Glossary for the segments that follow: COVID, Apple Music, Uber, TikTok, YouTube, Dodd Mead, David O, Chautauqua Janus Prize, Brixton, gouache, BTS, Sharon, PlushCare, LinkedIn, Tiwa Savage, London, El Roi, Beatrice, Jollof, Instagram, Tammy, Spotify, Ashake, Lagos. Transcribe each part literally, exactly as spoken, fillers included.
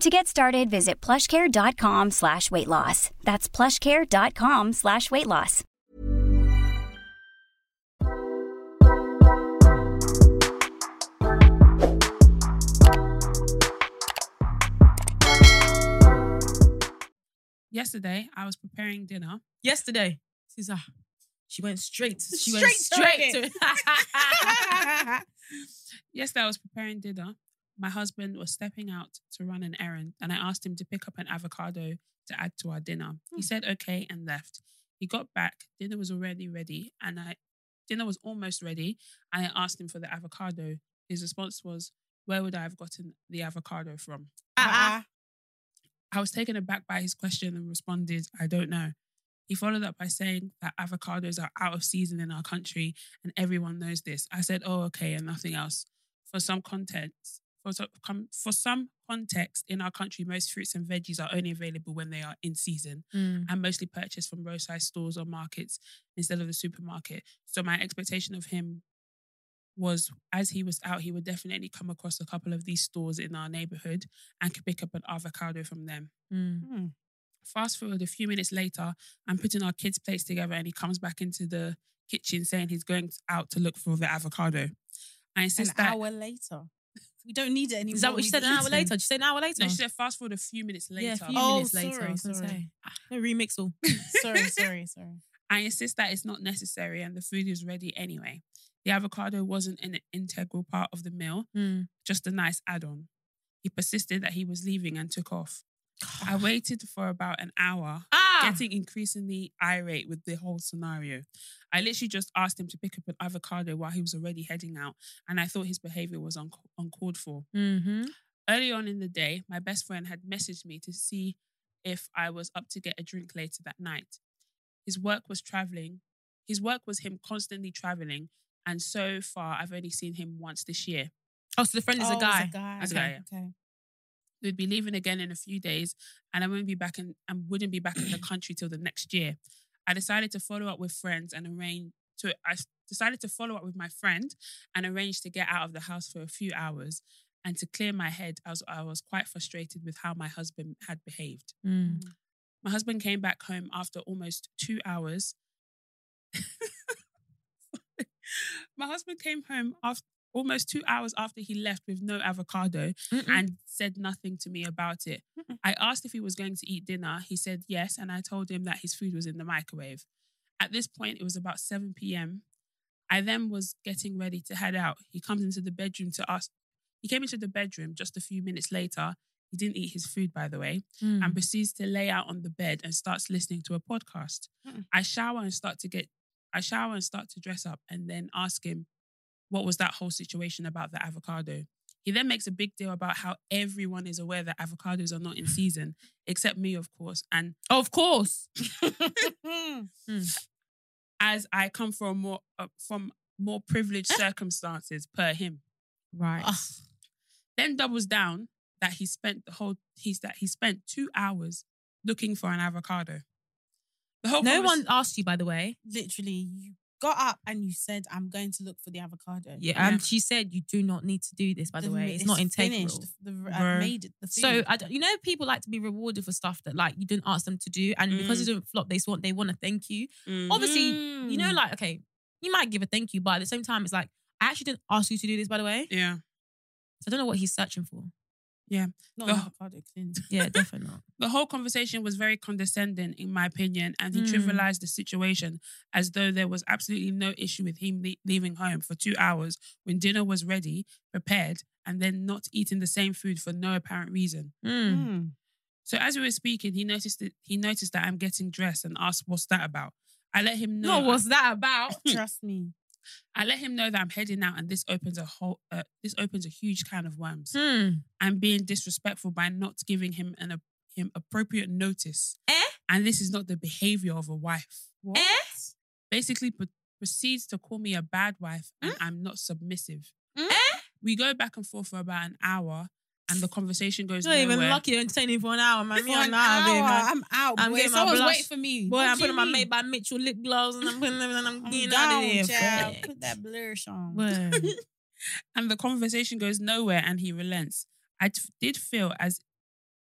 To get started, visit plushcare.com slash weight loss. That's plushcare.com slash weight loss. Yesterday, I was preparing dinner. Yesterday, Cesar, she went straight. She straight went straight to it. To... Yesterday, I was preparing dinner. My husband was stepping out to run an errand, and I asked him to pick up an avocado to add to our dinner. Hmm. He said okay and left. He got back. Dinner was already ready, and I dinner was almost ready. And I asked him for the avocado. His response was, "Where would I have gotten the avocado from?" Uh-uh. I was taken aback by his question and responded, "I don't know." He followed up by saying that avocados are out of season in our country, and everyone knows this. I said, "Oh, okay," and nothing else. For some context. For some context, in our country, most fruits and veggies are only available when they are in season mm. and mostly purchased from roadside stores or markets instead of the supermarket. So my expectation of him was, as he was out, he would definitely come across a couple of these stores in our neighbourhood and could pick up an avocado from them. Mm. Mm. Fast forward a few minutes later, I'm putting our kids' plates together and he comes back into the kitchen saying he's going out to look for the avocado. I insist that... An hour later? We don't need it anymore. Is that what she said an hour later? Did she say an hour later? No, she said fast forward a few minutes later. Yeah, a few oh, minutes later. Sorry, sorry. sorry. No remix all. sorry, sorry, sorry. I insist that it's not necessary and the food is ready anyway. The avocado wasn't an integral part of the meal, mm. just a nice add-on. He persisted that he was leaving and took off. I waited for about an hour, ah! getting increasingly irate with the whole scenario. I literally just asked him to pick up an avocado while he was already heading out, and I thought his behaviour was un- uncalled for. Mm-hmm. Early on in the day, my best friend had messaged me to see if I was up to get a drink later that night. His work was travelling. His work was him constantly travelling, and so far, I've only seen him once this year. Oh, so the friend is oh, a guy. It's a guy. It's okay. A guy, yeah. Okay. We'd be leaving again in a few days and I wouldn't be back in, and wouldn't be back in the country till the next year. I decided to follow up with friends and arrange to I decided to follow up with my friend and arrange to get out of the house for a few hours and to clear my head as I was quite frustrated with how my husband had behaved. Mm. My husband came back home after almost two hours. my husband came home after Almost two hours after he left with no avocado Mm-mm. and said nothing to me about it. Mm-mm. I asked if he was going to eat dinner. He said yes, and I told him that his food was in the microwave. At this point, it was about seven p.m. I then was getting ready to head out. He comes into the bedroom to ask. He came into the bedroom just a few minutes later. He didn't eat his food, by the way, mm. and proceeds to lay out on the bed and starts listening to a podcast. Mm-mm. I shower and start to get. I shower and start to dress up, and then ask him, what was that whole situation about the avocado? He then makes a big deal about how everyone is aware that avocados are not in season, except me, of course. And oh, of course, as I come from more uh, from more privileged circumstances, per him, right? Ugh. Then doubles down that he spent the whole he's that he spent two hours looking for an avocado. The whole no convers- one asked you, by the way. Literally, you. Got up and you said, I'm going to look for the avocado. Yeah, yeah. And she said, you do not need to do this, by the, the way. It's, it's not integral. The, the, I made it, the so, I you know, people like to be rewarded for stuff that, like, you didn't ask them to do. And mm. because it didn't flop, they want, they want to thank you. Mm. Obviously, you know, like, okay, you might give a thank you, but at the same time, it's like, I actually didn't ask you to do this, by the way. Yeah. So I don't know what he's searching for. Yeah. Not the, enough powder cleansing. Yeah, definitely not. The whole conversation was very condescending, in my opinion, and he mm. trivialized the situation as though there was absolutely no issue with him le- leaving home for two hours when dinner was ready, prepared, and then not eating the same food for no apparent reason. Mm. Mm. So as we were speaking, he noticed that, he noticed that I'm getting dressed and asked, what's that about? I let him know. No, what's that about? Trust me. I let him know that I'm heading out, and this opens a whole, uh, this opens a huge can of worms. Mm. I'm being disrespectful by not giving him an uh, him appropriate notice, eh? And this is not the behavior of a wife. What? Eh? Basically, pre- proceeds to call me a bad wife, and mm? I'm not submissive. Mm? Eh? We go back and forth for about an hour, and the conversation goes. You're nowhere. Not even lucky you're entertaining for an hour, man. For an hour, babe, man. I'm out. I'm getting my blush. Wait for me. Boy, what I'm putting mean? My Made by Mitchell lip gloss, and I'm putting them, and I'm, I'm getting down, out of here. Put that blush on. And the conversation goes nowhere, and he relents. I t- did feel as,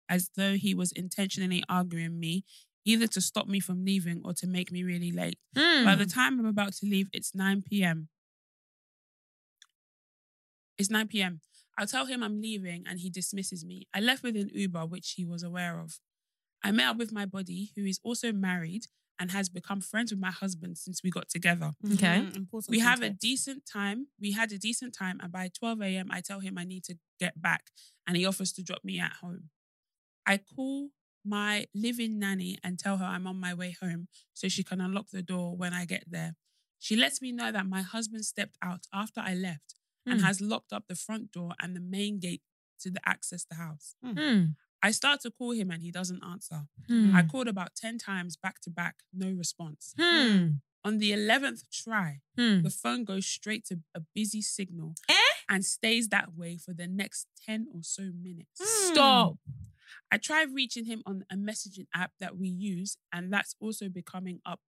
as though he was intentionally arguing me, either to stop me from leaving or to make me really late. Mm. By the time I'm about to leave, it's nine p.m. It's nine p.m. I tell him I'm leaving and he dismisses me. I left with an Uber, which he was aware of. I met up with my buddy, who is also married and has become friends with my husband since we got together. Okay. Important we have context. a decent time. We had a decent time, and by twelve a.m. I tell him I need to get back, and he offers to drop me at home. I call my live-in nanny and tell her I'm on my way home so she can unlock the door when I get there. She lets me know that my husband stepped out after I left, and mm. has locked up the front door and the main gate to the access to the house. Mm. I start to call him and he doesn't answer. Mm. I called about ten times back to back, no response. Mm. On the eleventh try, mm. the phone goes straight to a busy signal eh? and stays that way for the next ten or so minutes. Mm. Stop. I tried reaching him on a messaging app that we use, and that's also becoming up.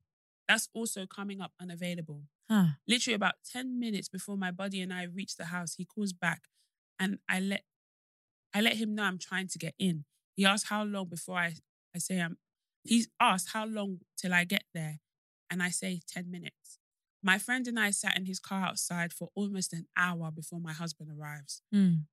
That's also coming up unavailable. Huh. Literally about ten minutes before my buddy and I reach the house, he calls back, and I let I let him know I'm trying to get in. He asks how long before I, I say I'm... He's asked how long till I get there, and I say ten minutes. My friend and I sat in his car outside for almost an hour before my husband arrives. Mm.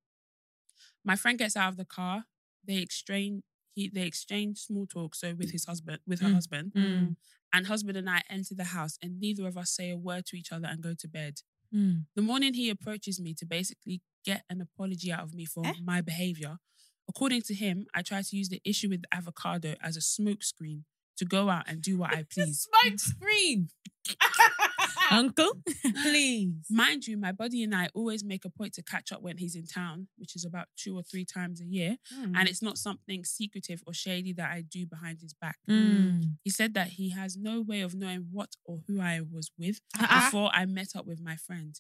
My friend gets out of the car. They exchange... He, they exchanged small talk, so with his husband, with her mm. husband, mm. and husband and I enter the house, and neither of us say a word to each other and go to bed. Mm. The morning he approaches me to basically get an apology out of me for eh? my behavior. According to him, I try to use the issue with the avocado as a smokescreen to go out and do what I please. Smokescreen, uncle, please. Mind you, my buddy and I always make a point to catch up when he's in town, which is about two or three times a year. Mm. And it's not something secretive or shady that I do behind his back. Mm. He said that he has no way of knowing what or who I was with uh-uh. before I met up with my friend.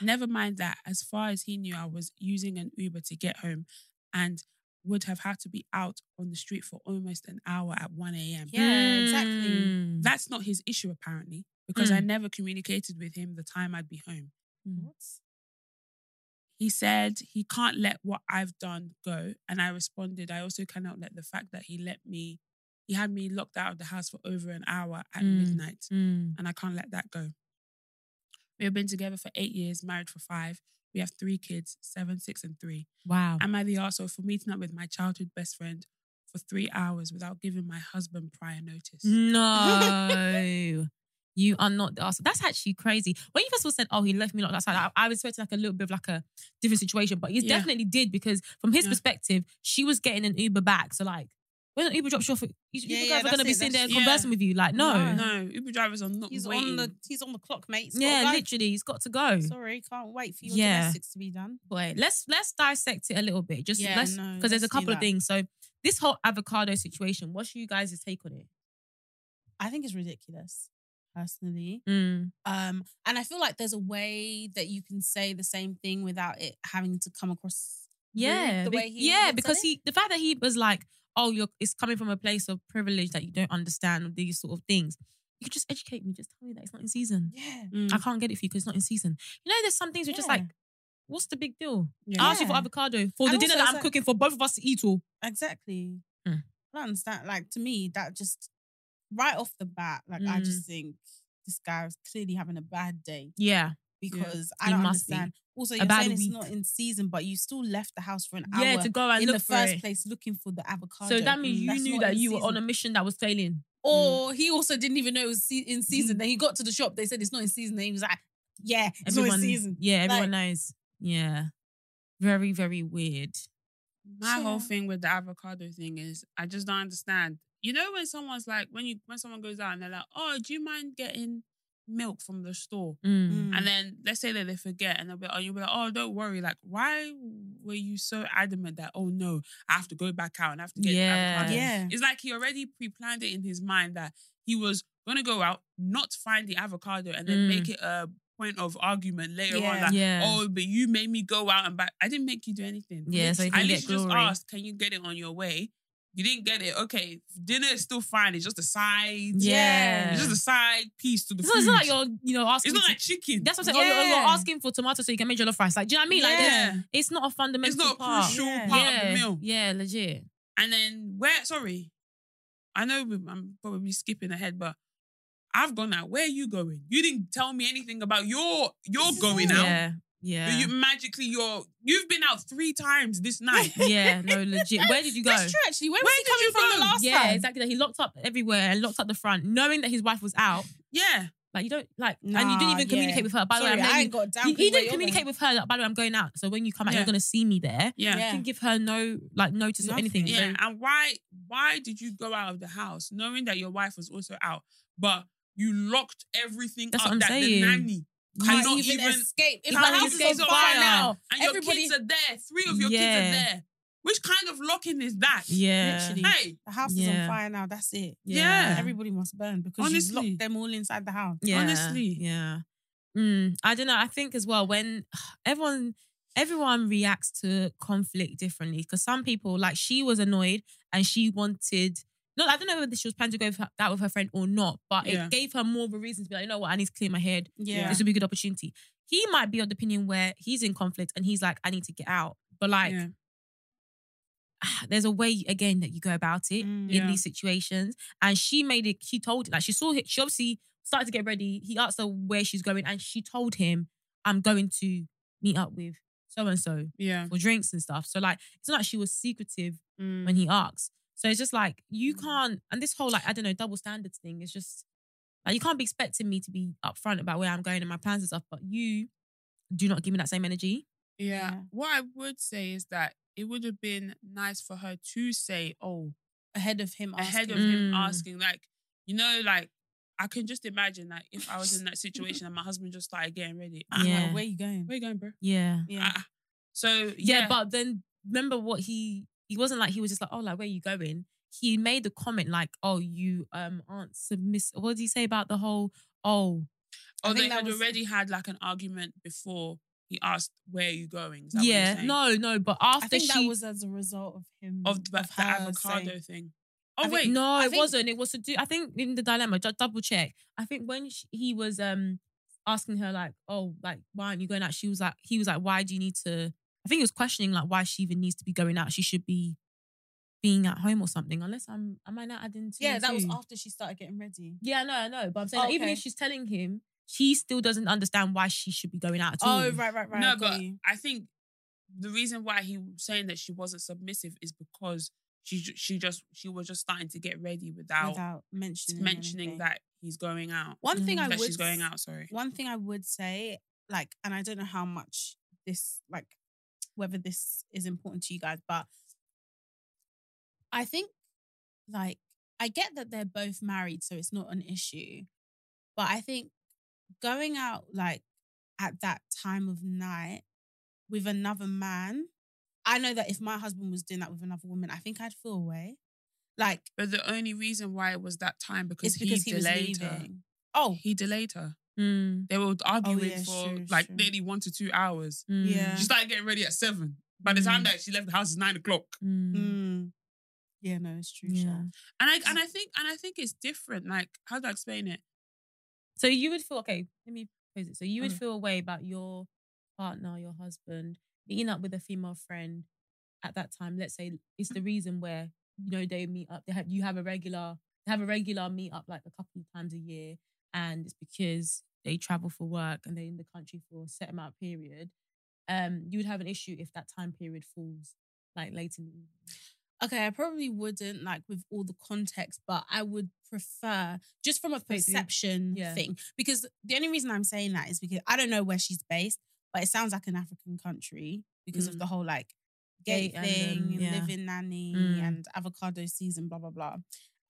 Never mind that, as far as he knew, I was using an Uber to get home and would have had to be out on the street for almost an hour at one a.m. Yeah, mm. exactly. That's not his issue, apparently, because mm. I never communicated with him the time I'd be home. What? He said he can't let what I've done go, and I responded, I also cannot let the fact that he let me, he had me locked out of the house for over an hour at mm. midnight, mm. and I can't let that go. We have been together for eight years, married for five. We have three kids, seven, six, and three. Wow. Am I the arsehole for meeting up with my childhood best friend for three hours without giving my husband prior notice? No. You are not the arsehole. That's actually crazy. When you first all said, oh, he left me locked outside, I, I was expecting like a little bit of like a different situation, but he yeah. definitely did, because from his yeah. perspective, she was getting an Uber back. So like, when an Uber drops you off, you, yeah, you guys yeah, are going to be it. sitting that's, there and yeah. conversing with you. Like, no. no. No, Uber drivers are not he's waiting. On the, he's on the clock, mate. He's yeah, literally, he's got to go. Sorry, can't wait for your yeah. gymnastics to be done. Wait, let's let's dissect it a little bit. Just yeah, let's, because no, there's a couple of things. So this whole avocado situation, what's you guys' take on it? I think it's ridiculous, personally. Mm. Um, and I feel like there's a way that you can say the same thing without it having to come across yeah, the way he... Yeah, because he, the fact that he was like, oh, you're, it's coming from a place of privilege that you don't understand these sort of things. You could just educate me. Just tell me that it's not in season. Yeah. Mm. I can't get it for you because it's not in season. You know, there's some things we're yeah. just like, what's the big deal? Yeah. I asked you for avocado for and the dinner that I'm like, cooking for both of us to eat all. Exactly. Mm. I don't understand. Like, to me, that just, right off the bat, like, mm. I just think this guy was clearly having a bad day. Yeah. because yeah. I don't understand. Be. Also, you're saying it's week. not in season, but you still left the house for an yeah, hour to go and in look the for first it. place looking for the avocado. So that means mm, you knew that you season. were on a mission that was failing. Or mm. he also didn't even know it was in season. Mm. Then he got to the shop. They said it's not in season. Then he was like, yeah, it's everyone, not in season. Yeah, everyone like, knows. Yeah. Very, very weird. My yeah. whole thing with the avocado thing is I just don't understand. You know when someone's like, when you when someone goes out and they're like, oh, do you mind getting milk from the store? Mm. And then let's say that they forget and they'll be, oh, you'll be like, oh, don't worry. Like, why were you so adamant that, oh, no, I have to go back out and I have to get yeah. the avocado? Yeah. It's like he already pre-planned it in his mind that he was going to go out, not find the avocado and then mm. make it a point of argument later yeah. on. Like, yeah. oh, but you made me go out and buy. I didn't make you do anything. Yeah, so you can I literally just asked, can you get it on your way? You didn't get it. Okay, dinner is still fine. It's just a side. Yeah. It's just a side piece to the it's food. Not, it's not like you're, you know, asking. It's not to, like chicken. That's what I'm saying. Yeah. Or you're, you're asking for tomato so you can make jollof rice. Like, do you know what I mean? Like, yeah. it's not a fundamental part. It's not a part. crucial yeah. part yeah. of the meal. Yeah, legit. And then where, sorry, I know I'm probably skipping ahead, but I've gone out. Where are you going? You didn't tell me anything about your, your going out. Yeah. Yeah, you magically you're you've been out three times this night. Yeah, no, legit. Where did you go? That's true, actually. Where, Where was he coming from go? the last yeah, time? Yeah, exactly. Like, he locked up everywhere and locked up the front, knowing that his wife was out. Yeah, like you don't like, nah, and you didn't even communicate yeah. with her. By the way, I ain't got down. He, he didn't communicate with her. Like, by the way, I'm going out. So when you come out, yeah. you're gonna see me there. Yeah, you yeah. can give her no like notice Nothing. or anything. Yeah, so, and why why did you go out of the house knowing that your wife was also out, but you locked everything that's up? What I'm that saying. the nanny. Cannot even, even escape. If the house is on fire now, and everybody... your kids are there, three of your yeah. kids are there. Which kind of locking is that? Yeah, literally. Hey, the house yeah. is on fire now. That's it. Yeah, yeah. everybody must burn because Honestly. you locked them all inside the house. Yeah. Honestly, yeah. Mm, I don't know. I think as well when everyone everyone reacts to conflict differently because some people like she was annoyed and she wanted. No, I don't know whether she was planning to go out with her friend or not, but yeah. it gave her more of a reason to be like, you know what, I need to clear my head. Yeah. This would be a good opportunity. He might be of the opinion where he's in conflict and he's like, I need to get out. But like, yeah. there's a way, again, that you go about it mm, in yeah. these situations. And she made it, she told, like she saw it, she obviously started to get ready. He asked her where she's going and she told him, I'm going to meet up with so-and-so yeah. for drinks and stuff. So like, it's not like she was secretive mm. when he asked. So it's just like, you can't, and this whole like, I don't know, double standards thing is just, like you can't be expecting me to be upfront about where I'm going and my plans and stuff, but you do not give me that same energy. Yeah. yeah. What I would say is that it would have been nice for her to say, oh, ahead of him asking. Ahead of mm. him asking. Like, you know, like, I can just imagine that if I was in that situation and my husband just started getting ready. Yeah. Like, where you going? Where you going, bro? Yeah. Yeah. Uh, so, yeah. Yeah, but then remember what he... He wasn't like, he was just like, oh, like, where are you going? He made the comment like, oh, you um aren't submissive. What did he say about the whole, oh. Oh, they had was... already had like an argument before he asked, where are you going? Is that yeah, what no, no, but after I think she... that was as a result of him. Of the, of the avocado saying... thing. Oh, I wait. Think, no, I it think... wasn't. It was to do, I think in the dilemma, just double check. I think when she, he was um asking her like, oh, like, why aren't you going out? She was like, he was like, why do you need to... I think he was questioning like why she even needs to be going out. She should be being at home or something. Unless I'm, am I not adding to? Yeah, that two? was after she started getting ready. Yeah, I know, I know. But I'm saying oh, like, okay. even if she's telling him, she still doesn't understand why she should be going out at all. Oh, right, right, right. No, but you. I think the reason why he was saying that she wasn't submissive is because she she just she was just starting to get ready without, without mentioning mentioning that he's going out. One thing mm. I that would she's going out. Sorry. One thing I would say, like, and I don't know how much this like. whether this is important to you guys, but I think, like, I get that they're both married, so it's not an issue, but I think going out, like, at that time of night with another man, I know that if my husband was doing that with another woman, I think I'd feel away. Like... But the only reason why it was that time because, because he, he delayed her. Oh. He delayed her. Mm. They were arguing oh, yeah, for sure, like sure. nearly one to two hours. Mm. Yeah. She started getting ready at seven. By the mm. time that she left the house, it's nine o'clock. Mm. Mm. Yeah, no, it's true. Yeah. Sure. And I and I think and I think it's different. Like, how do I explain it? So you would feel okay. Let me pose it. So you would okay. feel a way about your partner, your husband meeting up with a female friend at that time. Let's say it's the reason where you know they meet up. They have you have a regular they have a regular meet up like a couple of times a year, and it's because they travel for work and they're in the country for a set amount of period, um, you would have an issue if that time period falls like late in the evening. Okay, I probably wouldn't, like, with all the context, but I would prefer, just from a perception yeah. thing, because the only reason I'm saying that is because I don't know where she's based, but it sounds like an African country because mm. of the whole, like, gay Gate thing, and, um, yeah. living nanny mm. and avocado season, blah, blah, blah.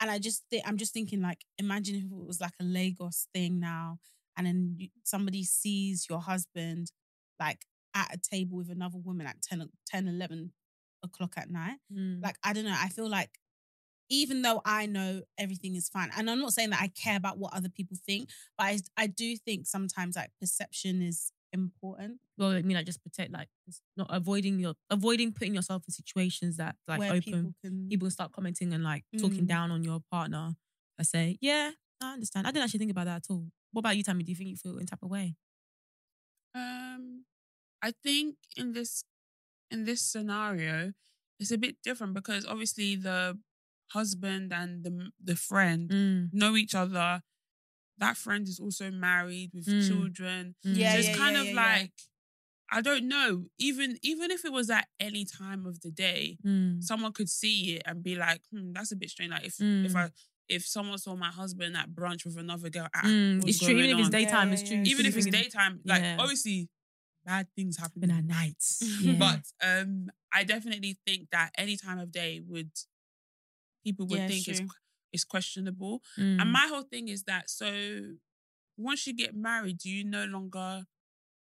And I just think, I'm just thinking, like, imagine if it was, like, a Lagos thing now, and then you, somebody sees your husband, like, at a table with another woman at ten, ten eleven o'clock at night. Mm. Like, I don't know. I feel like even though I know everything is fine, and I'm not saying that I care about what other people think, but I, I do think sometimes, like, perception is important. Well, I mean, I like, just protect, like, not avoiding your avoiding putting yourself in situations that, like, where open people can, people start commenting and, like, mm. talking down on your partner. I say, yeah, I understand. I didn't actually think about that at all. What about you, Tammy? Do you think you feel in type of way? Um, I think in this. In this scenario, it's a bit different because obviously the husband and the the friend mm. know each other. That friend is also married with mm. children. Mm. Yeah, so it's yeah, kind yeah, of yeah, like, yeah. I don't know. Even even if it was at any time of the day, mm. someone could see it and be like, hmm, that's a bit strange. Like if mm. if I if someone saw my husband at brunch with another girl, ah, mm. it's true. Even if it's daytime, yeah, it's true. Even if it's daytime, like yeah. obviously. Bad things happen at night. Yeah. But um, I definitely think that any time of day would people would yeah, think it's, it's questionable. Mm. And my whole thing is that, so once you get married, do you no longer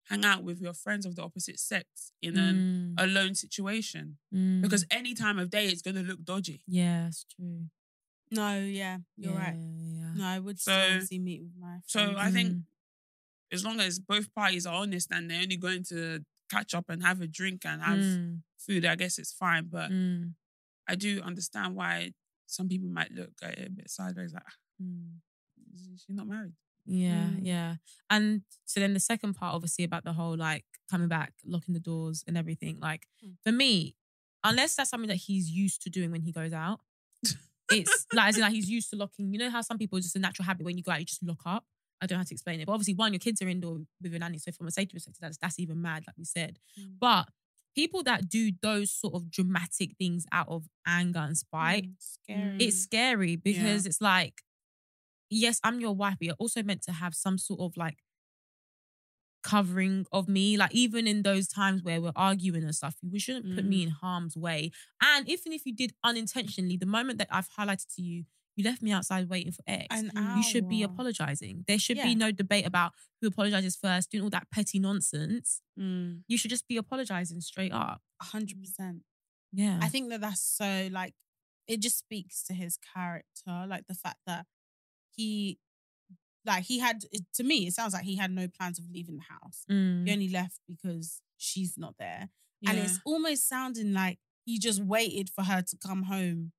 hang out with your friends of the opposite sex in an mm. alone situation? Mm. Because any time of day, it's going to look dodgy. Yeah, that's true. No, yeah, you're yeah, right. Yeah. No, I would so, still see meet with my friends. So I mm. think as long as both parties are honest and they're only going to catch up and have a drink and have mm. food, I guess it's fine. But mm. I do understand why some people might look at it a bit sideways, like, mm. she's not married. Yeah, mm. yeah. And so then the second part, obviously, about the whole, like, coming back, locking the doors and everything. Like, mm. for me, unless that's something that he's used to doing when he goes out, it's like, as in, like, he's used to locking. You know how some people, it's just a natural habit when you go out, you just lock up. I don't have to explain it. But obviously, one, your kids are indoor with your nanny. So from a safety perspective, that's, that's even mad, like we said. Mm. But people that do those sort of dramatic things out of anger and spite, mm, scary. It's scary because yeah. it's like, yes, I'm your wife, but you're also meant to have some sort of, like, covering of me. Like, even in those times where we're arguing and stuff, you shouldn't mm. put me in harm's way. And even if you did unintentionally, the moment that I've highlighted to you, you left me outside waiting for X. An hour. You should be apologising. There should yeah. be no debate about who apologises first, doing all that petty nonsense. Mm. You should just be apologising straight up. one hundred percent. Yeah. I think that that's so, like, it just speaks to his character. Like, the fact that he, like, he had, it, to me, it sounds like he had no plans of leaving the house. Mm. He only left because she's not there. Yeah. And it's almost sounding like he just waited for her to come home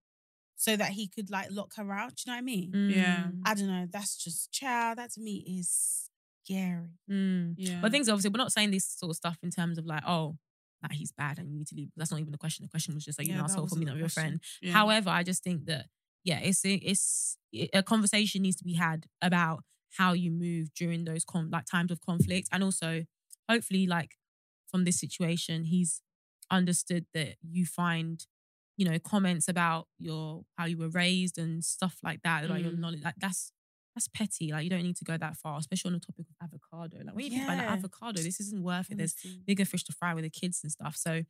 so that he could, like, lock her out. Do you know what I mean? Mm. Yeah. I don't know. That's just, child, that to me is scary. Mm. Yeah. But things, obviously, we're not saying this sort of stuff in terms of, like, oh, like, he's bad and you need to leave. That's not even the question. The question was just, like, yeah, you know, asshole for me, not your friend. Yeah. However, I just think that, yeah, it's, it's it, a conversation needs to be had about how you move during those, com- like, times of conflict. And also, hopefully, like, from this situation, he's understood that you find, you know, comments about your how you were raised and stuff like that, like mm. your knowledge, like that's that's petty. Like, you don't need to go that far, especially on the topic of avocado. Like, when you yeah. think about an avocado, this isn't worth it. There's bigger fish to fry with the kids and stuff. So,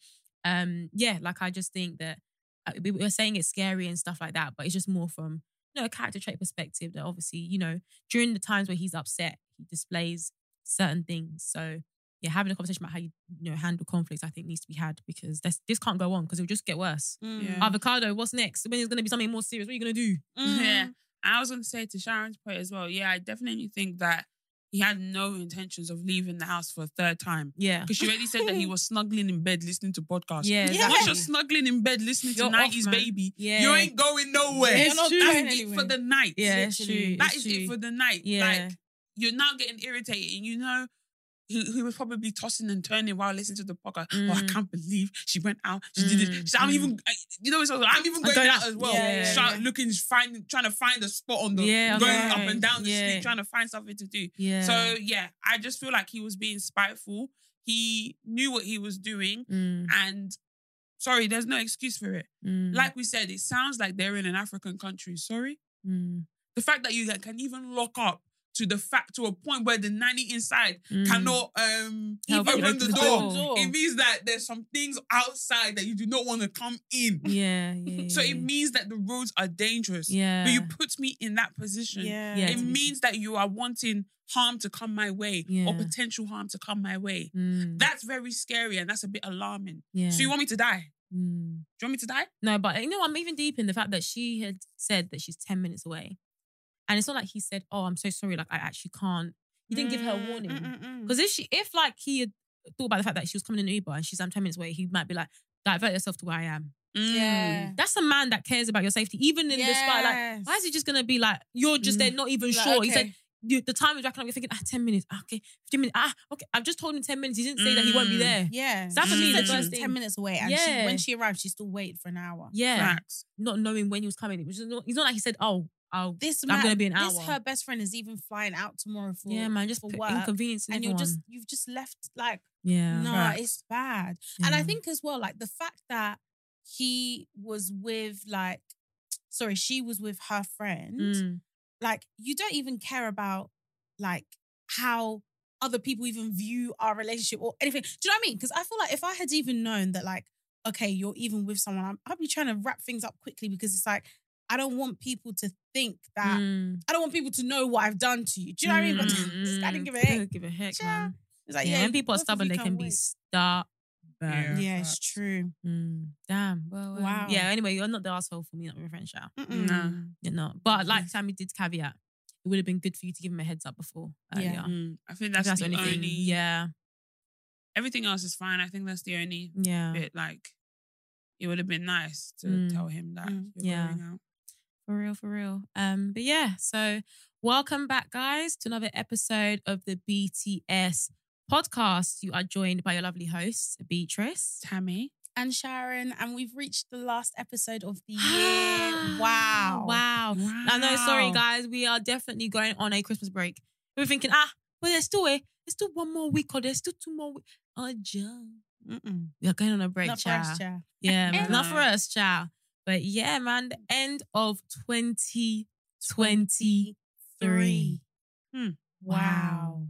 um, yeah, like I just think that uh, we were saying it's scary and stuff like that, but it's just more from, you know, a character trait perspective that obviously, you know, during the times where he's upset, he displays certain things. So. Yeah, having a conversation about how you, you know, handle conflicts, I think, needs to be had because this, this can't go on because it'll just get worse. Mm. Yeah. Avocado, what's next? When is going to be something more serious? What are you going to do? Mm. Yeah. I was going to say, to Sharon's point as well, yeah, I definitely think that he had no intentions of leaving the house for a third time. Yeah. Because she already said that he was snuggling in bed listening to podcasts. Yeah. Exactly. Once you're snuggling in bed listening you're to nineties Baby, yeah. you ain't going nowhere. It's That's true. It for the night. Yeah, it's true. That it's is true. It for the night. Yeah. Like, you're now getting irritated and you know, he, he was probably tossing and turning while listening to the podcast. Mm. Oh, I can't believe she went out. She mm. did it. So I'm mm. even, I, you know, so I'm even going, going out as well. Yeah, yeah, Start yeah. looking, find, trying to find a spot on the, yeah, going right. up and down the yeah. street, trying to find something to do. Yeah. So yeah, I just feel like he was being spiteful. He knew what he was doing. Mm. And sorry, there's no excuse for it. Mm. Like we said, it sounds like they're in an African country. Sorry. Mm. The fact that you can even lock up to the fact to a point where the nanny inside mm. cannot um, open the, the door. door. It means that there's some things outside that you do not want to come in. Yeah, yeah. So it means that the roads are dangerous. Yeah. But you put me in that position. Yeah. Yeah, it means that you are wanting harm to come my way yeah. or potential harm to come my way. Mm. That's very scary and that's a bit alarming. Yeah. So you want me to die? Mm. Do you want me to die? No, but you know, I'm even deep in the fact that she had said that she's ten minutes away. And it's not like he said, oh, I'm so sorry, like, I actually can't. He didn't mm, give her a warning. Because if she, if like he had thought about the fact that she was coming in an Uber and she's, I'm ten minutes away, he might be like, divert yourself to where I am. Mm. Yeah. That's a man that cares about your safety. Even in yes. this fight, like, why is he just going to be like, you're just mm. there, not even like, sure. Okay. He said, the time is racking up, you're thinking, ah, ten minutes, ah, okay, fifteen minutes, ah, okay. I've just told him ten minutes. He didn't say mm. that he won't be there. Yeah. So that for me is the first thing. ten minutes away. And yeah. she, when she arrived, she still waited for an hour. Yeah. Facts. Not knowing when he was coming. It was just not, it's not like he said, oh, I'll, this I'm going to be an hour. This her best friend is even flying out tomorrow for yeah, man, just for work, inconvenience, and everyone. you're just you've just left like yeah, no, right. it's bad. Yeah. And I think as well, like the fact that he was with like, sorry, she was with her friend. Mm. Like you don't even care about like how other people even view our relationship or anything. Do you know what I mean? Because I feel like if I had even known that like, okay, you're even with someone, I'm, I'd be trying to wrap things up quickly because it's like, I don't want people to think that... Mm. I don't want people to know what I've done to you. Do you know mm, what I mean? But mm, I didn't give a heck. I didn't give a heck, yeah. man. It's like, yeah, yeah, when people are stubborn, they can wait. be stubborn. Yeah, yeah it's true. Mm. Damn. Well, um, wow. Yeah, anyway, you're not the asshole for me, not my friend, Shah. No. You're not. But like Sammy did caveat, it would have been good for you to give him a heads up before earlier. Yeah. Mm. I think that's, I think that's the only... only yeah. Everything else is fine. I think that's the only yeah. bit, like... It would have been nice to mm. tell him that. Mm. Yeah. Out. For real, for real. Um, but yeah, so welcome back, guys, to another episode of the B T S podcast. You are joined by your lovely hosts, Beatrice, Tammy, and Sharon, and we've reached the last episode of the year. Wow. Wow. Wow. I know, sorry, guys, we are definitely going on a Christmas break. We were thinking, ah, well, there's still a, there's still one more week or there's still two more weeks. Oh, John. Mm-mm. We are going on a break, not child. For us, child. Yeah, man. Not for us, child. But yeah, man, the end of twenty twenty-three. Hmm. Wow.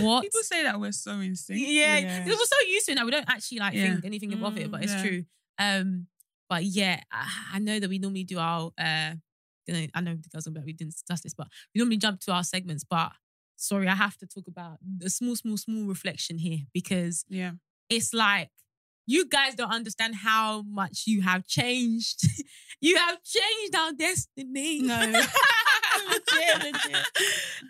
What? People say that we're so in sync. Yeah, yeah. We're so used to it now. We don't actually like yeah. think anything above mm, it, but it's yeah. true. Um, but yeah, I, I know that we normally do our. Uh, you know, I know the girls are like, we didn't discuss this, but we normally jump to our segments, but. Sorry, I have to talk about a small, small, small reflection here because yeah. it's like you guys don't understand how much you have changed. You have changed our destiny. No. Legit, legit.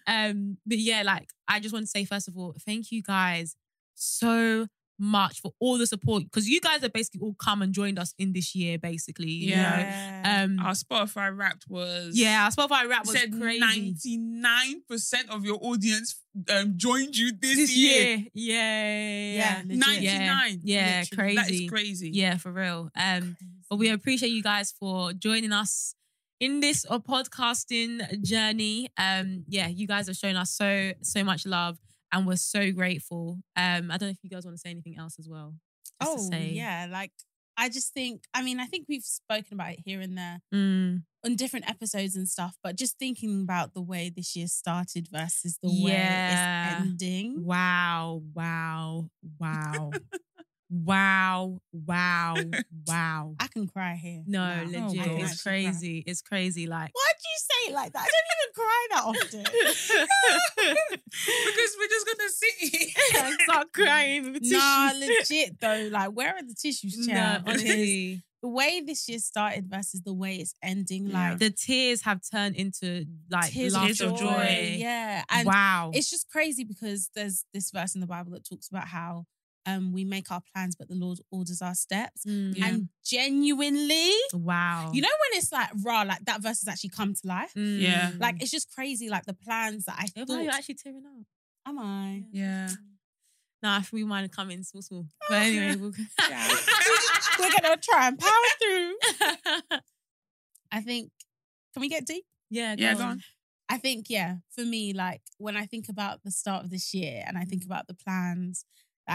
Um, but yeah, like I just want to say, first of all, thank you guys so much for all the support because you guys have basically all come and joined us in this year, basically. Yeah. You know? um, our Spotify Wrapped was yeah, our Spotify Wrapped was said crazy. ninety-nine percent of your audience um, joined you this, this year. year. Yeah, yeah, yeah. ninety-nine. Yeah, yeah crazy. That is crazy. Yeah, for real. Um, but we appreciate you guys for joining us in this or podcasting journey. Um, yeah, you guys have shown us so so much love. And we're so grateful. Um, I don't know if you guys want to say anything else as well. Oh, yeah. Like, I just think, I mean, I think we've spoken about it here and there mm. on different episodes and stuff, but just thinking about the way this year started versus the yeah. way it's ending. Wow, wow, wow. Wow, wow, wow. I can cry here. No, wow. legit. Oh, it's crazy. Cry. It's crazy. Like, why do you say it like that? I don't even cry that often. Because we're just going to sit here and start crying with nah, tissues. Nah, legit though. Like, where are the tissues, child? No, honestly. The way this year started versus the way it's ending. Like, the tears have turned into like tears of joy. joy. Yeah. And wow. It's just crazy because there's this verse in the Bible that talks about how Um, we make our plans, but the Lord orders our steps. Mm, yeah. And genuinely, wow, you know when it's like raw, like that verse has actually come to life. Mm. Yeah, like it's just crazy. Like the plans that I thought, oh, you're actually tearing up. Am I? Yeah. Nah, we might have come in small, small. But anyway, we'll, yeah. we're going to try and power through. I think... Can we get deep? Yeah, go yeah, on. Go on. I think, yeah, for me, like, when I think about the start of this year and I think about the plans that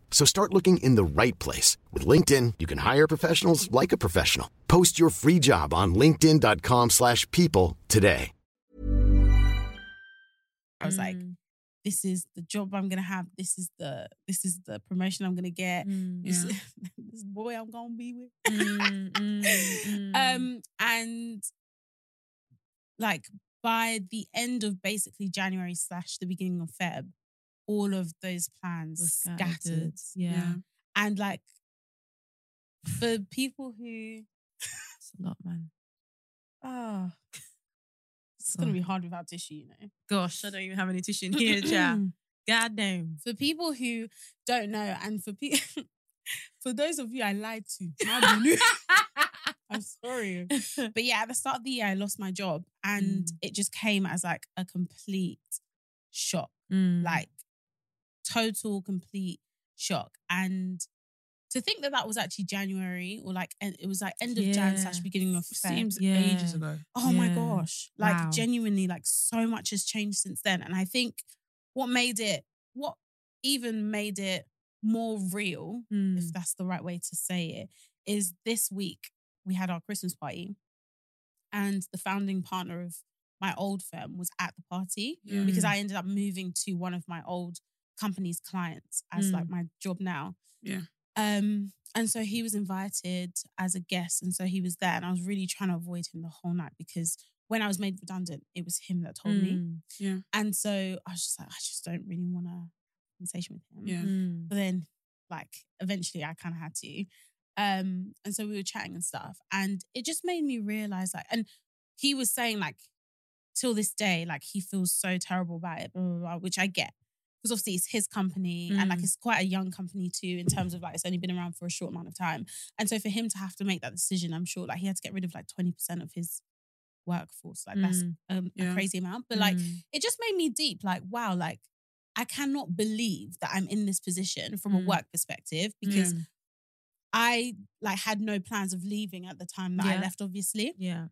So start looking in the right place. With LinkedIn, you can hire professionals like a professional. Post your free job on linkedin dot com slash people today. I was mm. like, this is the job I'm going to have. This is the this is the promotion I'm going to get. Mm, yeah. this, this boy I'm going to be with. mm, mm, mm. Um, and like... By the end of basically January slash the beginning of Feb, all of those plans were scattered. scattered. Yeah. yeah. And like, for people who... It's a lot, man. Oh. It's oh. going to be hard without tissue, you know. Gosh, I don't even have any tissue in here, yeah. God damn. For people who don't know, and for people... for those of you I lied to. I'm sorry. But yeah, at the start of the year, I lost my job. And mm. it just came as like a complete shock. Mm. Like total, complete shock. And to think that that was actually January or like, it was like end of yeah. Jan slash beginning of Feb. Seems yeah. ages ago. Oh yeah. my gosh. Like wow. genuinely, like so much has changed since then. And I think what made it, what even made it more real, mm. if that's the right way to say it, is this week. We had our Christmas party and the founding partner of my old firm was at the party yeah. because I ended up moving to one of my old company's clients as mm. like my job now. Yeah. Um, and so he was invited as a guest and so he was there and I was really trying to avoid him the whole night because when I was made redundant, it was him that told mm. me. Yeah. And so I was just like, I just don't really want to have a conversation with him. Yeah. Mm. But then like eventually I kind of had to. Um, and so we were chatting and stuff and it just made me realise like, and he was saying like till this day like he feels so terrible about it, blah, blah, blah, which I get because obviously it's his company mm. and like it's quite a young company too in terms of like it's only been around for a short amount of time, and so for him to have to make that decision, I'm sure like he had to get rid of like twenty percent of his workforce, like mm. that's um, yeah. a crazy amount, but mm. like it just made me deep like wow, like I cannot believe that I'm in this position from mm. a work perspective because mm. I like had no plans of leaving at the time that yeah. I left, obviously. Yeah.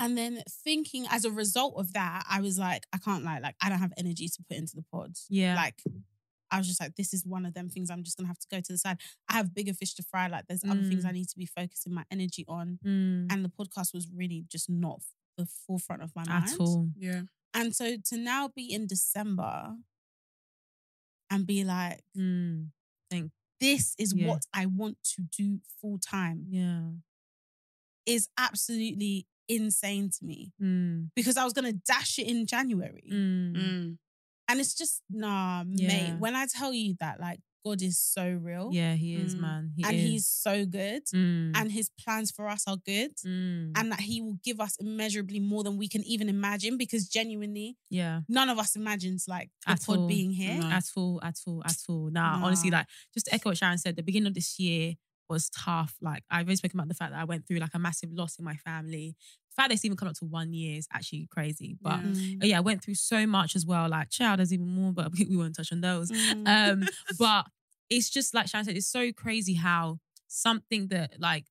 And then thinking as a result of that, I was like, I can't lie, like I don't have energy to put into the pod. Yeah. Like I was just like, this is one of them things I'm just gonna have to go to the side. I have bigger fish to fry. Like there's mm. other things I need to be focusing my energy on. Mm. And the podcast was really just not the forefront of my mind. At all. Yeah. And so to now be in December and be like, mm. thank you. This is yeah. what I want to do full time. Yeah. Is absolutely insane to me. Mm. Because I was going to dash it in January. Mm. Mm. And it's just, nah, yeah. mate. When I tell you that, like, God is so real. Yeah, he is, mm. man. He and is. He's so good. Mm. And his plans for us are good. Mm. And that he will give us immeasurably more than we can even imagine. Because genuinely, yeah, none of us imagines like the at pod all. being here. No. At all, at all, at all. Nah, nah, honestly, like just to echo what Sharon said, the beginning of this year was tough. Like I've always spoken about the fact that I went through like a massive loss in my family. The fact that it's even come up to one year is actually crazy. But mm. yeah, I went through so much as well. Like child, there's even more, but we won't touch on those. Mm. Um, but it's just like Sharon said, it's so crazy how something that like,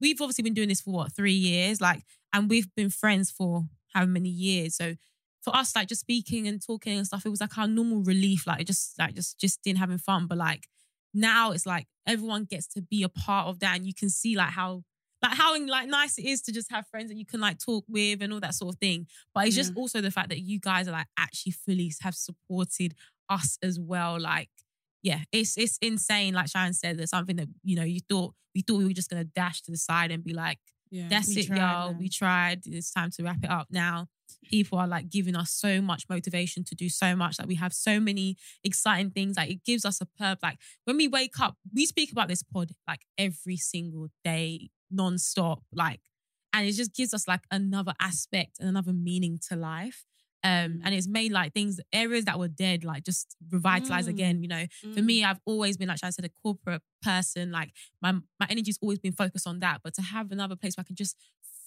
we've obviously been doing this for what, three years? Like, and we've been friends for how many years? So for us, like just speaking and talking and stuff, it was like our normal relief. Like it just, like just, just didn't having fun. But like, now it's like everyone gets to be a part of that and you can see like how like how like nice it is to just have friends that you can like talk with and all that sort of thing. But it's yeah. just also the fact that you guys are like actually fully have supported us as well. Like, yeah, it's it's insane. Like Sharon said, there's something that, you know, you thought we thought we were just gonna dash to the side and be like, yeah, that's it, y'all. Now. We tried. It's time to wrap it up now. people are like giving us so much motivation to do so much. Like we have so many exciting things. Like it gives us a purpose. Like when we wake up, we speak about this pod like every single day, nonstop. Like, and it just gives us like another aspect and another meaning to life. Um, and it's made like things, areas that were dead, like just revitalize mm. again, you know. Mm. For me, I've always been, like I said, a corporate person. Like my, my energy's always been focused on that. But to have another place where I can just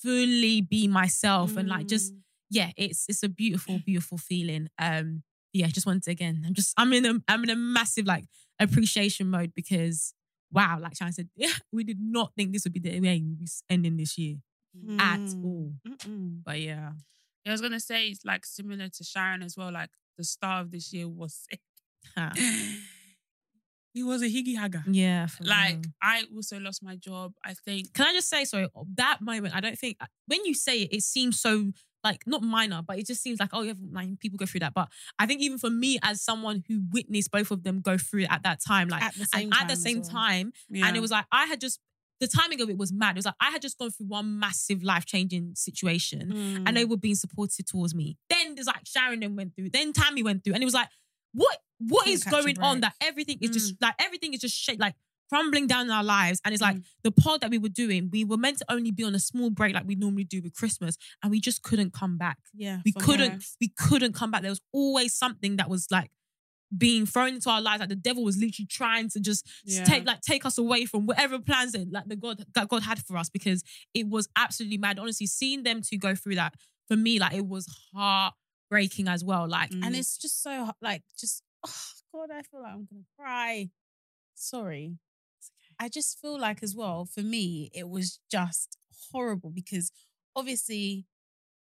fully be myself mm. and like just, yeah, it's it's a beautiful, beautiful feeling. Um, yeah, just wanted to, again, I'm just, I'm in a, I'm in a massive like appreciation mode because, wow, like Shana said, yeah, we did not think this would be the way we'd be ending this year mm. at all. Mm-mm. But yeah. I was going to say, it's like similar to Sharon as well, like the star of this year was sick. Huh. He was a higgy hagger. Yeah. Like, real. I also lost my job, I think. Can I just say, sorry, that moment, I don't think, when you say it, it seems so, like, not minor, but it just seems like, oh, yeah, like, people go through that. But I think even for me, as someone who witnessed both of them go through it at that time, like, at the same and time. At the same well. time yeah. And it was like, I had just, the timing of it was mad. It was like, I had just gone through one massive life-changing situation mm. and they were being supportive towards me. Then there's like Sharon then went through, then Tammy went through. And it was like, what, what is going on that everything is mm. just like, everything is just shaped, like crumbling down in our lives. And it's like mm. the pod that we were doing, we were meant to only be on a small break like we normally do with Christmas. And we just couldn't come back. Yeah, we couldn't, nice. we couldn't come back. There was always something that was like, being thrown into our lives, like the devil was literally trying to just yeah. take like take us away from whatever plans that like the God that God had for us, because it was absolutely mad. Honestly, seeing them two go through that for me, like it was heartbreaking as well. Like, mm. and it's just so like just oh God, I feel like I'm gonna cry. Sorry, it's okay. I just feel like as well for me, it was just horrible because obviously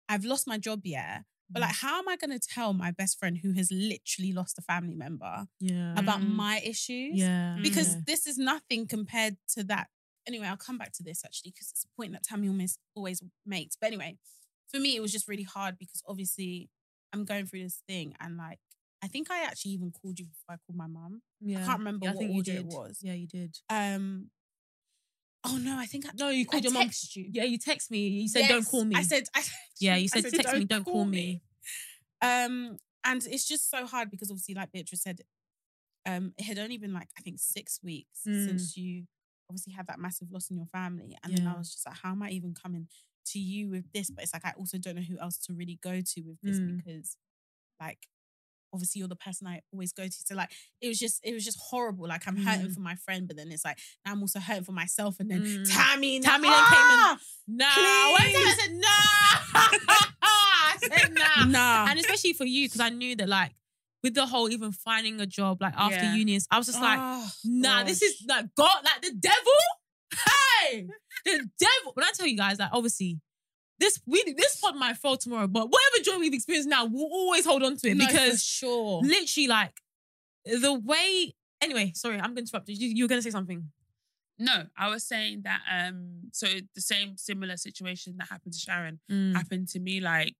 I've lost my job, yeah. But like, how am I going to tell my best friend who has literally lost a family member yeah. about mm. my issues? Yeah. Because yeah. this is nothing compared to that. Anyway, I'll come back to this actually because it's a point that Tammy almost always makes. But anyway, for me, it was just really hard because obviously I'm going through this thing and like, I think I actually even called you before I called my mum. Yeah. I can't remember yeah, what order it was. Yeah, you did. Um. Oh no, I think I No, you called I your mum. You. Yeah, you text me. You said yes. don't call me. I said I, Yeah, you said, said text don't me, don't call me. me. Um and it's just so hard because obviously like Beatrice said, um, it had only been like I think six weeks mm. since you obviously had that massive loss in your family. And yeah. then I was just like, how am I even coming to you with this? But it's like I also don't know who else to really go to with this mm. because like obviously you're the person I always go to. So like, it was just, it was just horrible. Like I'm mm. hurting for my friend, but then it's like, now I'm also hurting for myself. And then mm. Tammy, Tammy then ah, came in. No. I said, no. I said, no. no. And especially for you, because I knew that like, with the whole even finding a job, like after yeah. uni, I was just like, oh, nah, gosh. this is like God, like the devil. Hey, the devil. When I tell you guys, like obviously, This we this pod might fail tomorrow, but whatever joy we've experienced now, we'll always hold on to it no, because for sure. literally, like the way. Anyway, sorry, I'm going to interrupt you. you. You were going to say something. No, I was saying that. Um, so the same similar situation that happened to Sharon mm. happened to me. Like,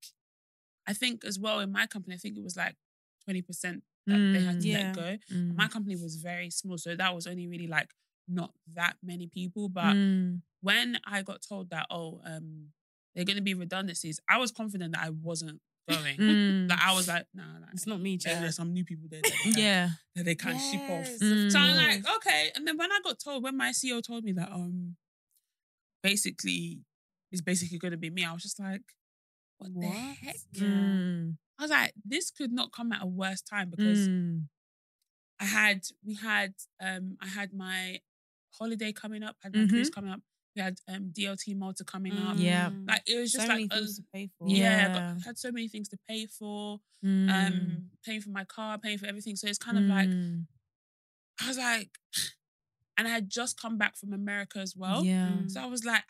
I think as well in my company, I think it was like twenty percent that mm, they had to yeah. let go. Mm. My company was very small, so that was only really like not that many people. But mm. when I got told that, oh, um. they're going to be redundancies, I was confident that I wasn't going. Mm. Like, I was like, nah, nah. It's not me, Chad. There's some new people there that they can, yeah. that they can't yes. ship off. Mm. So I'm like, okay. And then when I got told, when my C E O told me that, um, basically, it's basically going to be me, I was just like, what, what? the heck? Mm. I was like, this could not come at a worse time because mm. I had, we had, um, I had my holiday coming up, I had my mm-hmm. cruise coming up. We had um, D L T Malta coming up. Yeah. Like, it was just so like... So many things uh, to pay for. Yeah. yeah. Got, had so many things to pay for. Mm. Um, paying for my car, paying for everything. So it's kind mm. of like... I was like... And I had just come back from America as well. Yeah. So I was like,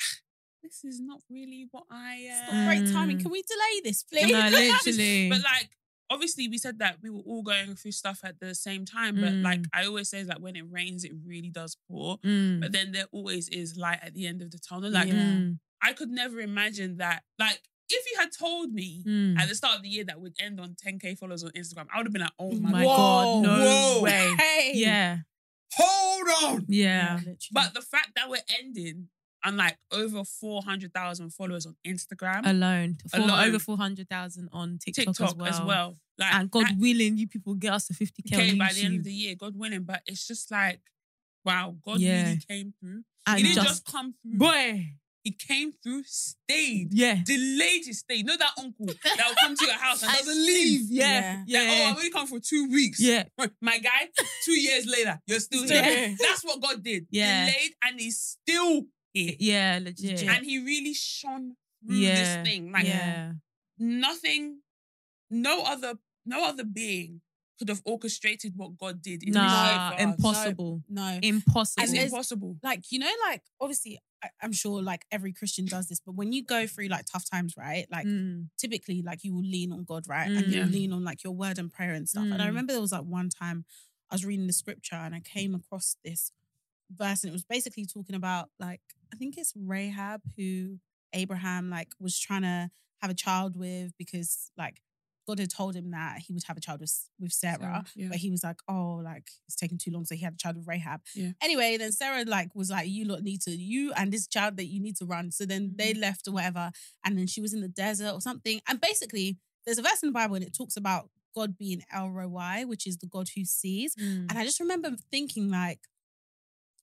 this is not really what I... Uh, it's not great timing. Can we delay this, please? No, literally. But like, obviously we said that we were all going through stuff at the same time, but mm. like I always say, like when it rains, it really does pour. Mm. But then there always is light at the end of the tunnel. Like yeah. I could never imagine that. Like if you had told me mm. at the start of the year that would end on ten K followers on Instagram, I would have been like, oh my, my God, God, no whoa, way. Hey. Yeah. Hold on. Yeah. yeah but the fact that we're ending and like over four hundred thousand followers on Instagram alone. For alone. Over four hundred thousand on TikTok, TikTok as well. As well. Like, and God that, willing, you people get us to fifty K on YouTube by the end of the year. God willing, but it's just like, wow, God yeah. really came through. And he didn't just, just come through. Boy. He came through, stayed. Yeah. Delayed his stay. You know that uncle that will come to your house and doesn't leave. Yeah. yeah. Like, yeah. oh, I've only come for two weeks. Yeah. My guy, two years later, you're still here. Yeah. That's what God did. Yeah. Delayed and he's still here. Yeah, legit. And he really shone through yeah. this thing. Like yeah. nothing, no other, no other being could have orchestrated what God did. In nah, impossible. No, no. Impossible. And impossible. Like, you know, like, obviously, I, I'm sure, like, every Christian does this, but when you go through, like, tough times, right? Like, mm. typically, like, you will lean on God, right? Mm. And you lean on, like, your word and prayer and stuff. Mm. And I remember there was, like, one time I was reading the scripture and I came across this verse and it was basically talking about, like, I think it's Rahab who Abraham, like, was trying to have a child with because, like, God had told him that he would have a child with, with Sarah, Sarah yeah. but he was like, oh, like, it's taking too long, so he had a child with Rahab. Yeah. Anyway, then Sarah, like, was like, you lot need to, you and this child that you need to run. So then they left or whatever, and then she was in the desert or something. And basically, there's a verse in the Bible and it talks about God being El Roi, which is the God who sees. Mm. And I just remember thinking, like,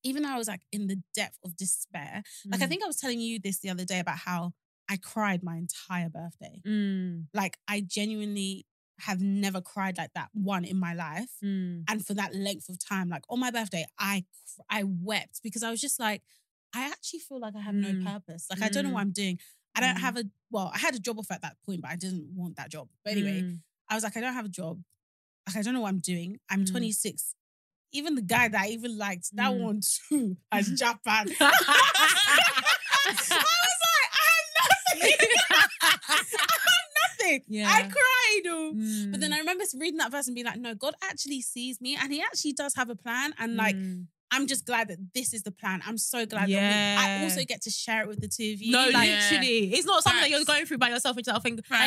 even though I was, like, in the depth of despair, mm. like, I think I was telling you this the other day about how I cried my entire birthday. Mm. Like, I genuinely have never cried like that, one, in my life. Mm. And for that length of time, like, on my birthday, I I wept because I was just like, I actually feel like I have mm. no purpose. Like, mm. I don't know what I'm doing. I don't mm. have a, well, I had a job offer at that point, but I didn't want that job. But anyway, mm. I was like, I don't have a job. Like, I don't know what I'm doing. I'm mm. twenty-six. Even the guy that I even liked, that mm. one too, as Japan. nothing. Yeah. I cried. Oh. Mm. But then I remember reading that verse and being like, no, God actually sees me and he actually does have a plan. And like, mm. I'm just glad that this is the plan. I'm so glad yeah. that we, I also get to share it with the two of you. No, like, yeah. literally. It's not something Facts. That you're going through by yourself. It's like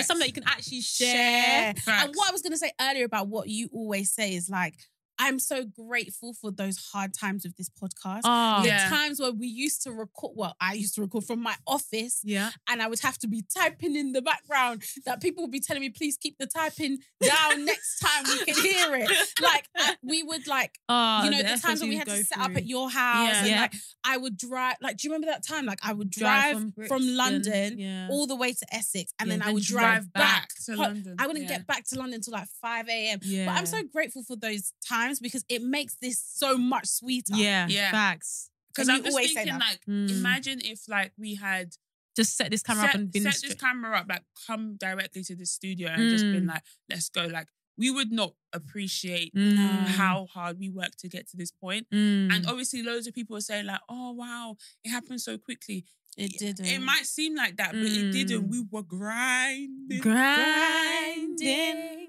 something that you can actually share. Facts. And what I was going to say earlier about what you always say is like, I'm so grateful for those hard times with this podcast. Oh, the yeah. times where we used to record, well, I used to record from my office. Yeah. And I would have to be typing in the background that people would be telling me, please keep the typing down next time we can hear it. Like, we would like, oh, you know, the, the times when we had to set through. Up at your house. Yeah. And yeah. like, I would drive, like, do you remember that time? Like, I would drive, drive from, Brixton, from London yeah. all the way to Essex. And yeah, then, then I would drive, drive back. back to London. I wouldn't yeah. get back to London until like five a.m. Yeah. But I'm so grateful for those times because it makes this so much sweeter. Yeah, yeah. Facts. Because I'm just thinking, like, mm. imagine if, like, we had just set this camera set, up and been set stri- this camera up, like, come directly to the studio and mm. just been like, let's go. Like, we would not appreciate mm. how hard we worked to get to this point. Mm. And obviously, loads of people are saying like, oh wow, it happened so quickly. It didn't. It might seem like that, mm. but it didn't. We were grinding, grinding. grinding.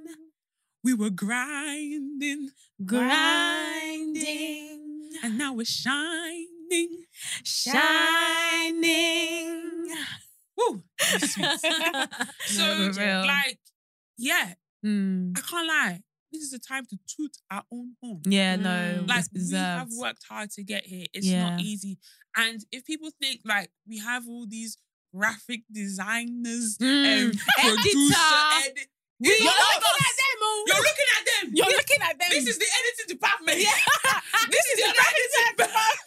We were grinding, grinding, and now we're shining, shining. Woo! So, like, yeah, mm. I can't lie. This is the time to toot our own horn. Yeah, no, like, we have worked hard to get here. It's yeah. not easy. And if people think like we have all these graphic designers mm. and producer editors. You're looking at them, oh. You're looking at them. You're this, looking at them. This is the editing department. Yeah. this, this is, is the editing department.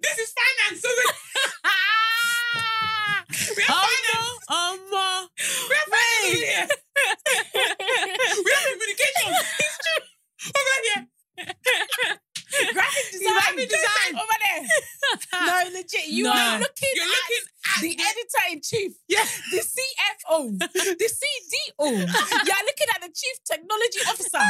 This is finance. So we, we have oh, finance. No. Oh, no. We have finance over here. We have communication. It's true. Over here. Graphic design. Graphic design. Over there. No, legit. You no. are looking, You're looking at, at the, the editor-in-chief. Yeah. The C F O. The C D O. You're looking at the chief technology officer.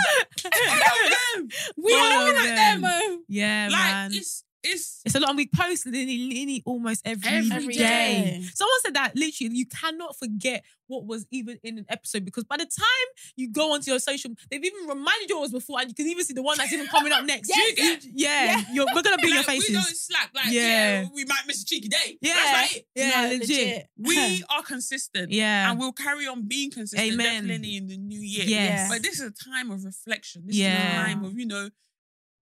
we are oh, looking at them. them. Yeah, like, man. It's, it's, it's a lot. And we post literally almost every, every day. day. Someone said that literally you cannot forget what was even in an episode because by the time you go onto your social, they've even reminded you what was before and you can even see the one that's even coming up next. yes. you, you, yeah, yeah. You're, we're going to be like, in your faces. We don't slack. Like, yeah. yeah, we might miss a cheeky day. Yeah. That's right. Yeah, no, legit. legit. We are consistent. Yeah. And we'll carry on being consistent. Amen. Definitely in the new year. Yes. Yes. But this is a time of reflection. This yeah. is a time of, you know,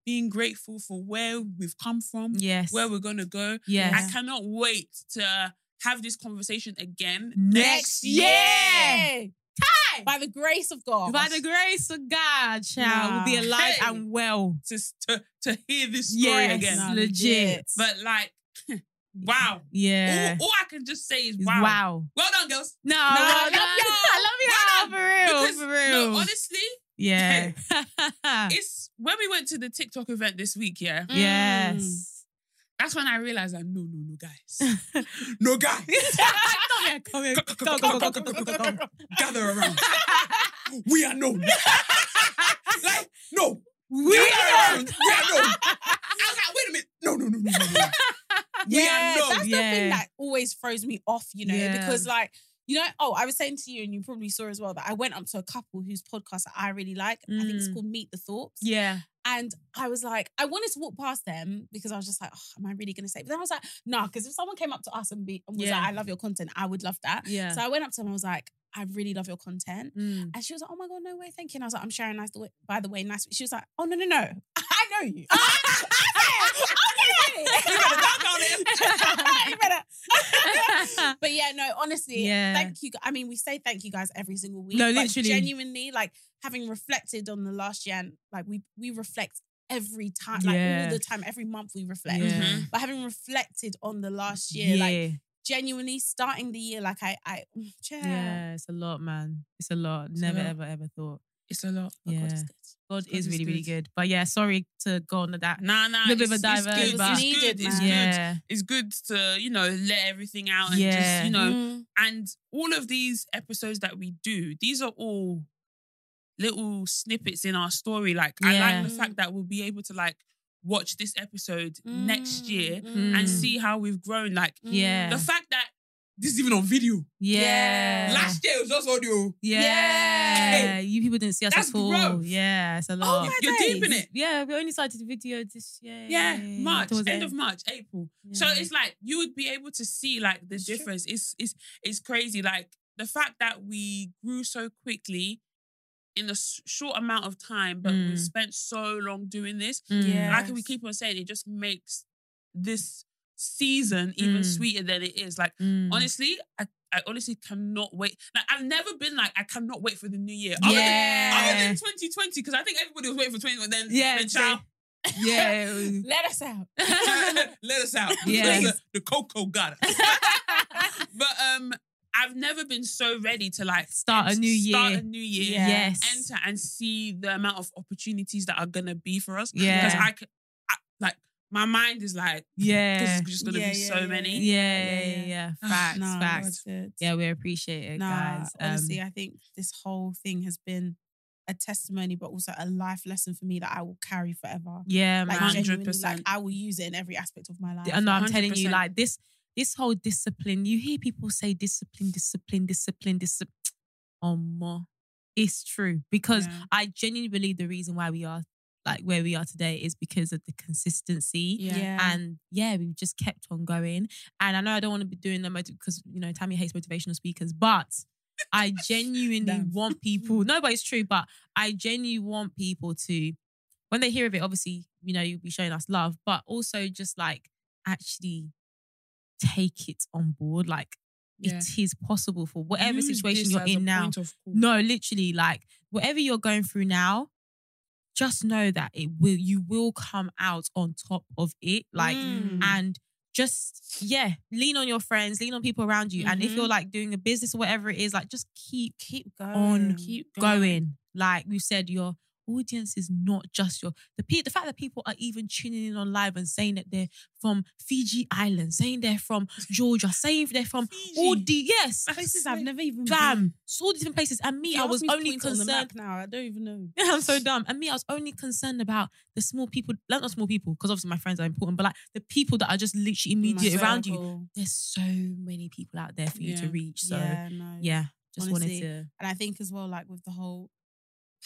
being grateful for where we've come from, yes, where we're going to go. Yes. I cannot wait to have this conversation again next, next year. year. Hi. By the grace of God. By the grace of God, child. Wow. We'll be alive hey. and well. To, to, to hear this story yes, again. No, legit. But like, wow. Yeah. All, all I can just say is wow. Wow. Well done, girls. No, no, no, no, no, no. I love you. Well done. For real. Because, for real. No, honestly. Yeah. It's when we went to the TikTok event this week, yeah. Yes. Mm. That's when I realized that no, no, no, guys. No, guys. Come here, come here. Come, come, come, come, come, come. Gather around. We are known. Like, no. We are known. We are known. I was like, wait a minute. No, no, no, no, no, no. We yeah, are known. That's yeah. the thing that always throws me off, you know, yeah. because like, you know, oh, I was saying to you, and you probably saw as well, that I went up to a couple whose podcast I really like. Mm. I think it's called Meet the Thoughts. Yeah. And I was like, I wanted to walk past them because I was just like, oh, am I really going to say it? But then I was like, nah, because if someone came up to us and, be, and was yeah. like, I love your content, I would love that. Yeah. So I went up to them and I was like, I really love your content. Mm. And she was like, oh my God, no way, thank you. And I was like, I'm sharing, nice the way, by the way, nice. She was like, oh, no, no, no. I know you. I said, okay. You better knock on him. You better. But yeah, no, honestly, yeah. thank you. I mean, we say thank you guys every single week. No, literally. Genuinely, like, having reflected on the last year, and like we we reflect every time, like yeah. all the time, every month we reflect. Yeah. Mm-hmm. But having reflected on the last year, yeah. like genuinely starting the year, like I, I yeah. yeah, it's a lot, man. It's a lot. It's Never a lot. ever ever thought it's a lot. Oh, yeah. God is good. God, God is, is really good. really good. But yeah, sorry to go on to that. Nah, nah, a little bit of a diverse. It's good. It's needed, good. It's, yeah. good. It's good to you know let everything out and yeah. just you know mm. and all of these episodes that we do, these are all little snippets in our story. Like yeah. I like the fact that we'll be able to like watch this episode mm. next year mm. and see how we've grown. Like yeah. the fact that this is even on video. Yeah. Last year it was just audio. Yeah. yeah. You people didn't see us That's at all. Growth. Yeah, it's a lot. Oh my You're days. deep in it. Yeah, we only started the video this year. Yeah, March, Towards end it. of March, April. Yeah. So it's like you would be able to see like the it's difference. True. It's it's it's crazy. Like the fact that we grew so quickly in a short amount of time, but mm. we've spent so long doing this. Mm. Yes. Like we keep on saying, it just makes this season even mm. sweeter than it is. Like, mm. honestly, I, I honestly cannot wait. Like, I've never been like, I cannot wait for the new year. Other, yeah. than, other than twenty twenty, because I think everybody was waiting for twenty twenty, then, yeah, then child. Yeah. Was... Let us out. Let us out. Yeah. The, the cocoa got us. But, um, I've never been so ready to like start a new year, start a new year, yeah. yes, enter and see the amount of opportunities that are gonna be for us. Yeah, because I, could, I like my mind is like, yeah, because it's just gonna yeah, be yeah, so yeah. many. Yeah, yeah, yeah. yeah, yeah. Facts, no, facts. Yeah, we appreciate it, no, guys. Honestly, um, I think this whole thing has been a testimony, but also a life lesson for me that I will carry forever. Yeah, like, one hundred percent. Like I will use it in every aspect of my life. And no, I'm telling you, like this. This whole discipline, you hear people say discipline, discipline, discipline, discipline. Um, it's true because yeah. I genuinely believe the reason why we are like where we are today is because of the consistency. Yeah. yeah. And yeah, we've just kept on going. And I know I don't want to be doing the motive because, you know, Tammy hates motivational speakers, but I genuinely want people, no, but it's true, but I genuinely want people to, when they hear of it, obviously, you know, you'll be showing us love, but also just like actually take it on board. Like yeah. it is possible for whatever Use situation you're in now. No, literally, like whatever you're going through now, just know that it will. You will come out on top of it. Like mm. and just yeah, lean on your friends, lean on people around you. Mm-hmm. And if you're like doing a business or whatever it is, like just keep keep going, on keep going. going. Like we said, your audience is not just your the pe- the fact that people are even tuning in on live and saying that they're from Fiji Island, saying they're from Georgia, saying they're from Fiji. all the yes places I've never even damn been. all different places. And me, yeah, I was me only concerned on the map now. I don't even know. Yeah, I'm so dumb. And me, I was only concerned about the small people, like not small people, because obviously my friends are important, but like the people that are just literally immediate around you. There's so many people out there for you yeah. to reach. So yeah, no. yeah just Honestly, wanted to. And I think as well, like with the whole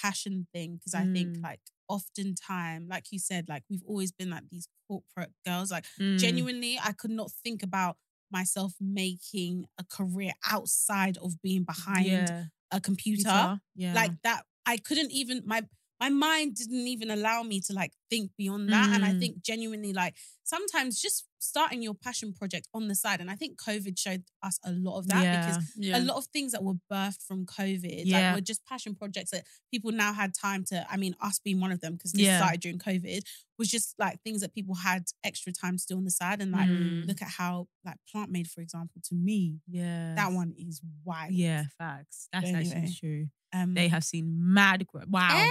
passion thing, because I mm. think like oftentimes, like you said, like we've always been like these corporate girls. Like mm. genuinely, I could not think about myself making a career outside of being behind yeah. a computer. computer. Yeah. Like that, I couldn't even, my my mind didn't even allow me to like think beyond that. Mm. And I think genuinely like sometimes just starting your passion project on the side. And I think COVID showed us a lot of that yeah. because yeah. a lot of things that were birthed from COVID yeah. like were just passion projects that people now had time to, I mean, us being one of them because this yeah. started during COVID, was just like things that people had extra time to do on the side. And like, mm. look at how like Plant Made, for example, to me, yeah, that one is wild. Yeah, facts. That's anyway. actually true. Um, they have seen mad growth. Wow. Eh?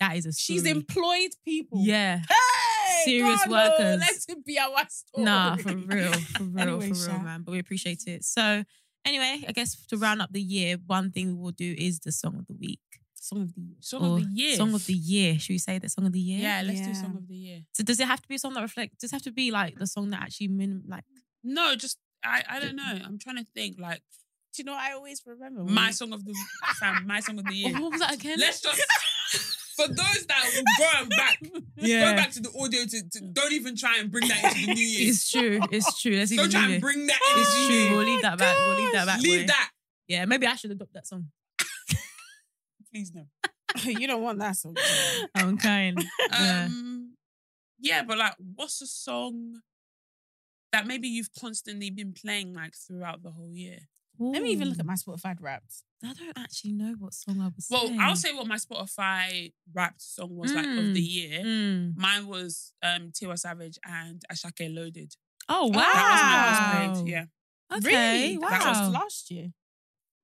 That is a story. She's employed people. Yeah. Hey, serious God, workers. No, let it be our story. Nah, for real. For real, anyway, for real, yeah. man. But we appreciate it. So anyway, I guess to round up the year, one thing we will do is the song of the week. Song of the year. Song or of the year. Song of the year. Should we say the song of the year? Yeah, let's yeah. do song of the year. So does it have to be a song that reflects? Does it have to be like the song that actually min- like? No, just I, I don't know. I'm trying to think like. Do you know what I always remember? My song of the Sam, my song of the year. Oh, what was that again? Let's just. For those that will go and back, yeah. go back to the audio. To, to don't even try and bring that into the new year. It's true. It's true. Let's don't try and bring that into the new year. It's true. We'll leave that back. We'll leave that back. Leave way. That. Yeah, maybe I should adopt that song. Please no. You don't want that song. I'm kind. Yeah. Um, yeah, but like, what's a song that maybe you've constantly been playing like throughout the whole year? Ooh. Let me even look at my Spotify Wrapped. I don't actually know what song I was. Well, saying. I'll say what my Spotify Wrapped song was mm. like of the year. Mm. Mine was um, Tiwa Savage and Ashake Loaded. Oh wow! That was my most played. Yeah. Okay. Really? Wow. That was last year.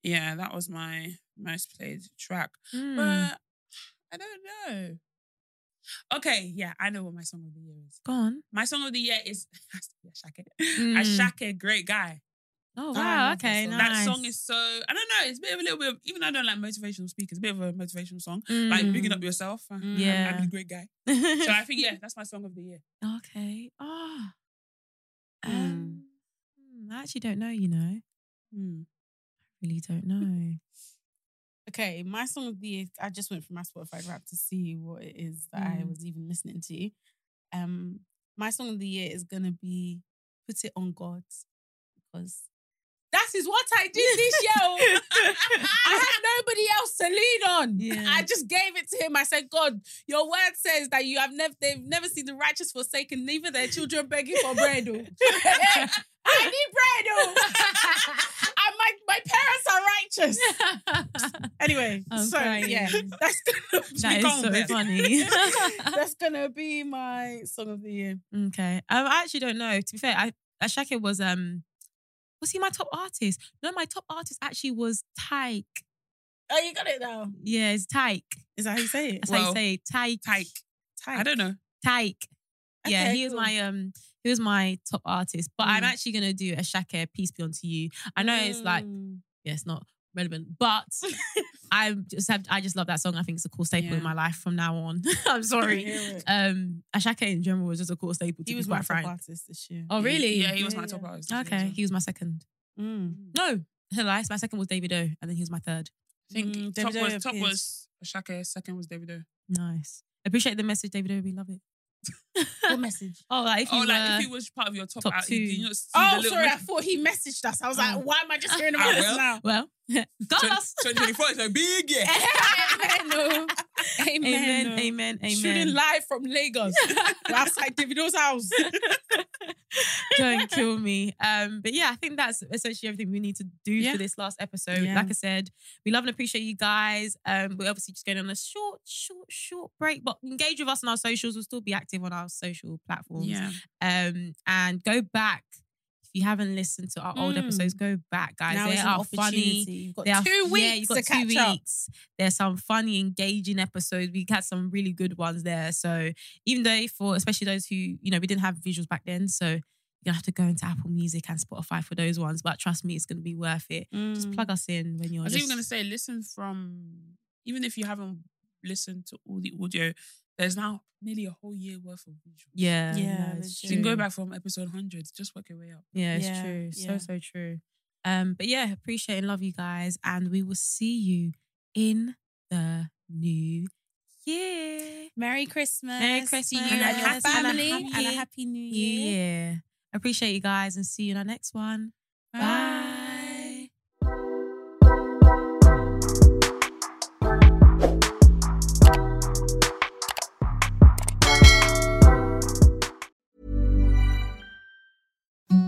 Yeah, that was my most played track. Mm. But I don't know. Okay, yeah, I know what my song of the year is. Go on. My song of the year is Ashake. Mm. Ashake, great guy. Oh wow, um, okay, nice. That song is so, I don't know, it's a bit of a little bit of, even though I don't like motivational speakers, it's a bit of a motivational song. Mm. Like bigging up yourself. Mm. Yeah. I'm, I'm a great guy. So I think, yeah, that's my song of the year. Okay. Oh. Um, mm. I actually don't know, you know. Mm. I really don't know. Okay, my song of the year, I just went from my Spotify Wrapped to see what it is that mm. I was even listening to. Um, my song of the year is going to be Put It On God, because that is what I did this year. I had nobody else to lean on. Yeah. I just gave it to him. I said, God, your word says that you have never, they've never seen the righteous forsaken, neither their children begging for bread. I need bread. I, my, my parents are righteous. Anyway, I'm so crying. Yeah, that's gonna be that is so bit. Funny. That's gonna be my song of the year. Okay, um, I actually don't know. To be fair, I Ashake was um. Was he my top artist? No, my top artist actually was Tyke. Oh, you got it now. Yeah, it's Tyke. Is that how you say it? That's well, how you say it. Tyke. Tyke. Tyke. I don't know. Tyke. Yeah, okay, he cool. was my um, he was my top artist. But mm. I'm actually gonna do Ashake, Peace Be Unto You. I know mm. it's like, yeah, it's not relevant, but I just have, I just love that song. I think it's a core staple yeah. in my life from now on. I'm sorry. Um, Ashake in general was just a core staple. To he was my top artist this year. Oh really? Yeah, he was yeah, my top yeah. artist. Okay, year, so. He was my second. Mm. No, lies. My second was David O, and then he was my third. I think mm, top, was, top was Ashake. Second was David O. Nice. Appreciate the message, David O. We love it. What message? Oh, like if he, oh, like if he was part of your top, top out, two. You oh, sorry, message. I thought he messaged us. I was like, oh. Why am I just hearing about oh, this now? Well, got us. twenty twenty-four is a big year. Amen. Amen. Amen. Amen. Shooting live from Lagos. Outside David O's house. Don't kill me. Um, but yeah, I think that's essentially everything we need to do yeah. for this last episode. Yeah. Like I said, we love and appreciate you guys. Um, we're obviously just going on a short, short, short break, but engage with us on our socials. We'll still be active on our social platforms. Yeah. Um, and go back. If you haven't listened to our mm. old episodes, go back, guys. Now they are funny. You've got they two are, weeks yeah, you've got to two catch weeks. Up. There's some funny, engaging episodes. We had some really good ones there. So even though for, especially those who, you know, we didn't have visuals back then, so you're going to have to go into Apple Music and Spotify for those ones. But trust me, it's going to be worth it. Mm. Just plug us in when you're... I was just... even going to say, listen from... Even if you haven't listened to all the audio, there's now nearly a whole year worth of visuals. Yeah. Yeah, no, you can go back from episode one hundred. Just work your way up. Yeah, it's yeah, true. Yeah. So, so true. Um, But yeah, appreciate and love you guys. And we will see you in the new year. Merry Christmas. Merry Christmas. To you and, and your family. And a happy, and a happy new year. year. Appreciate you guys and see you in our next one. Bye. Bye.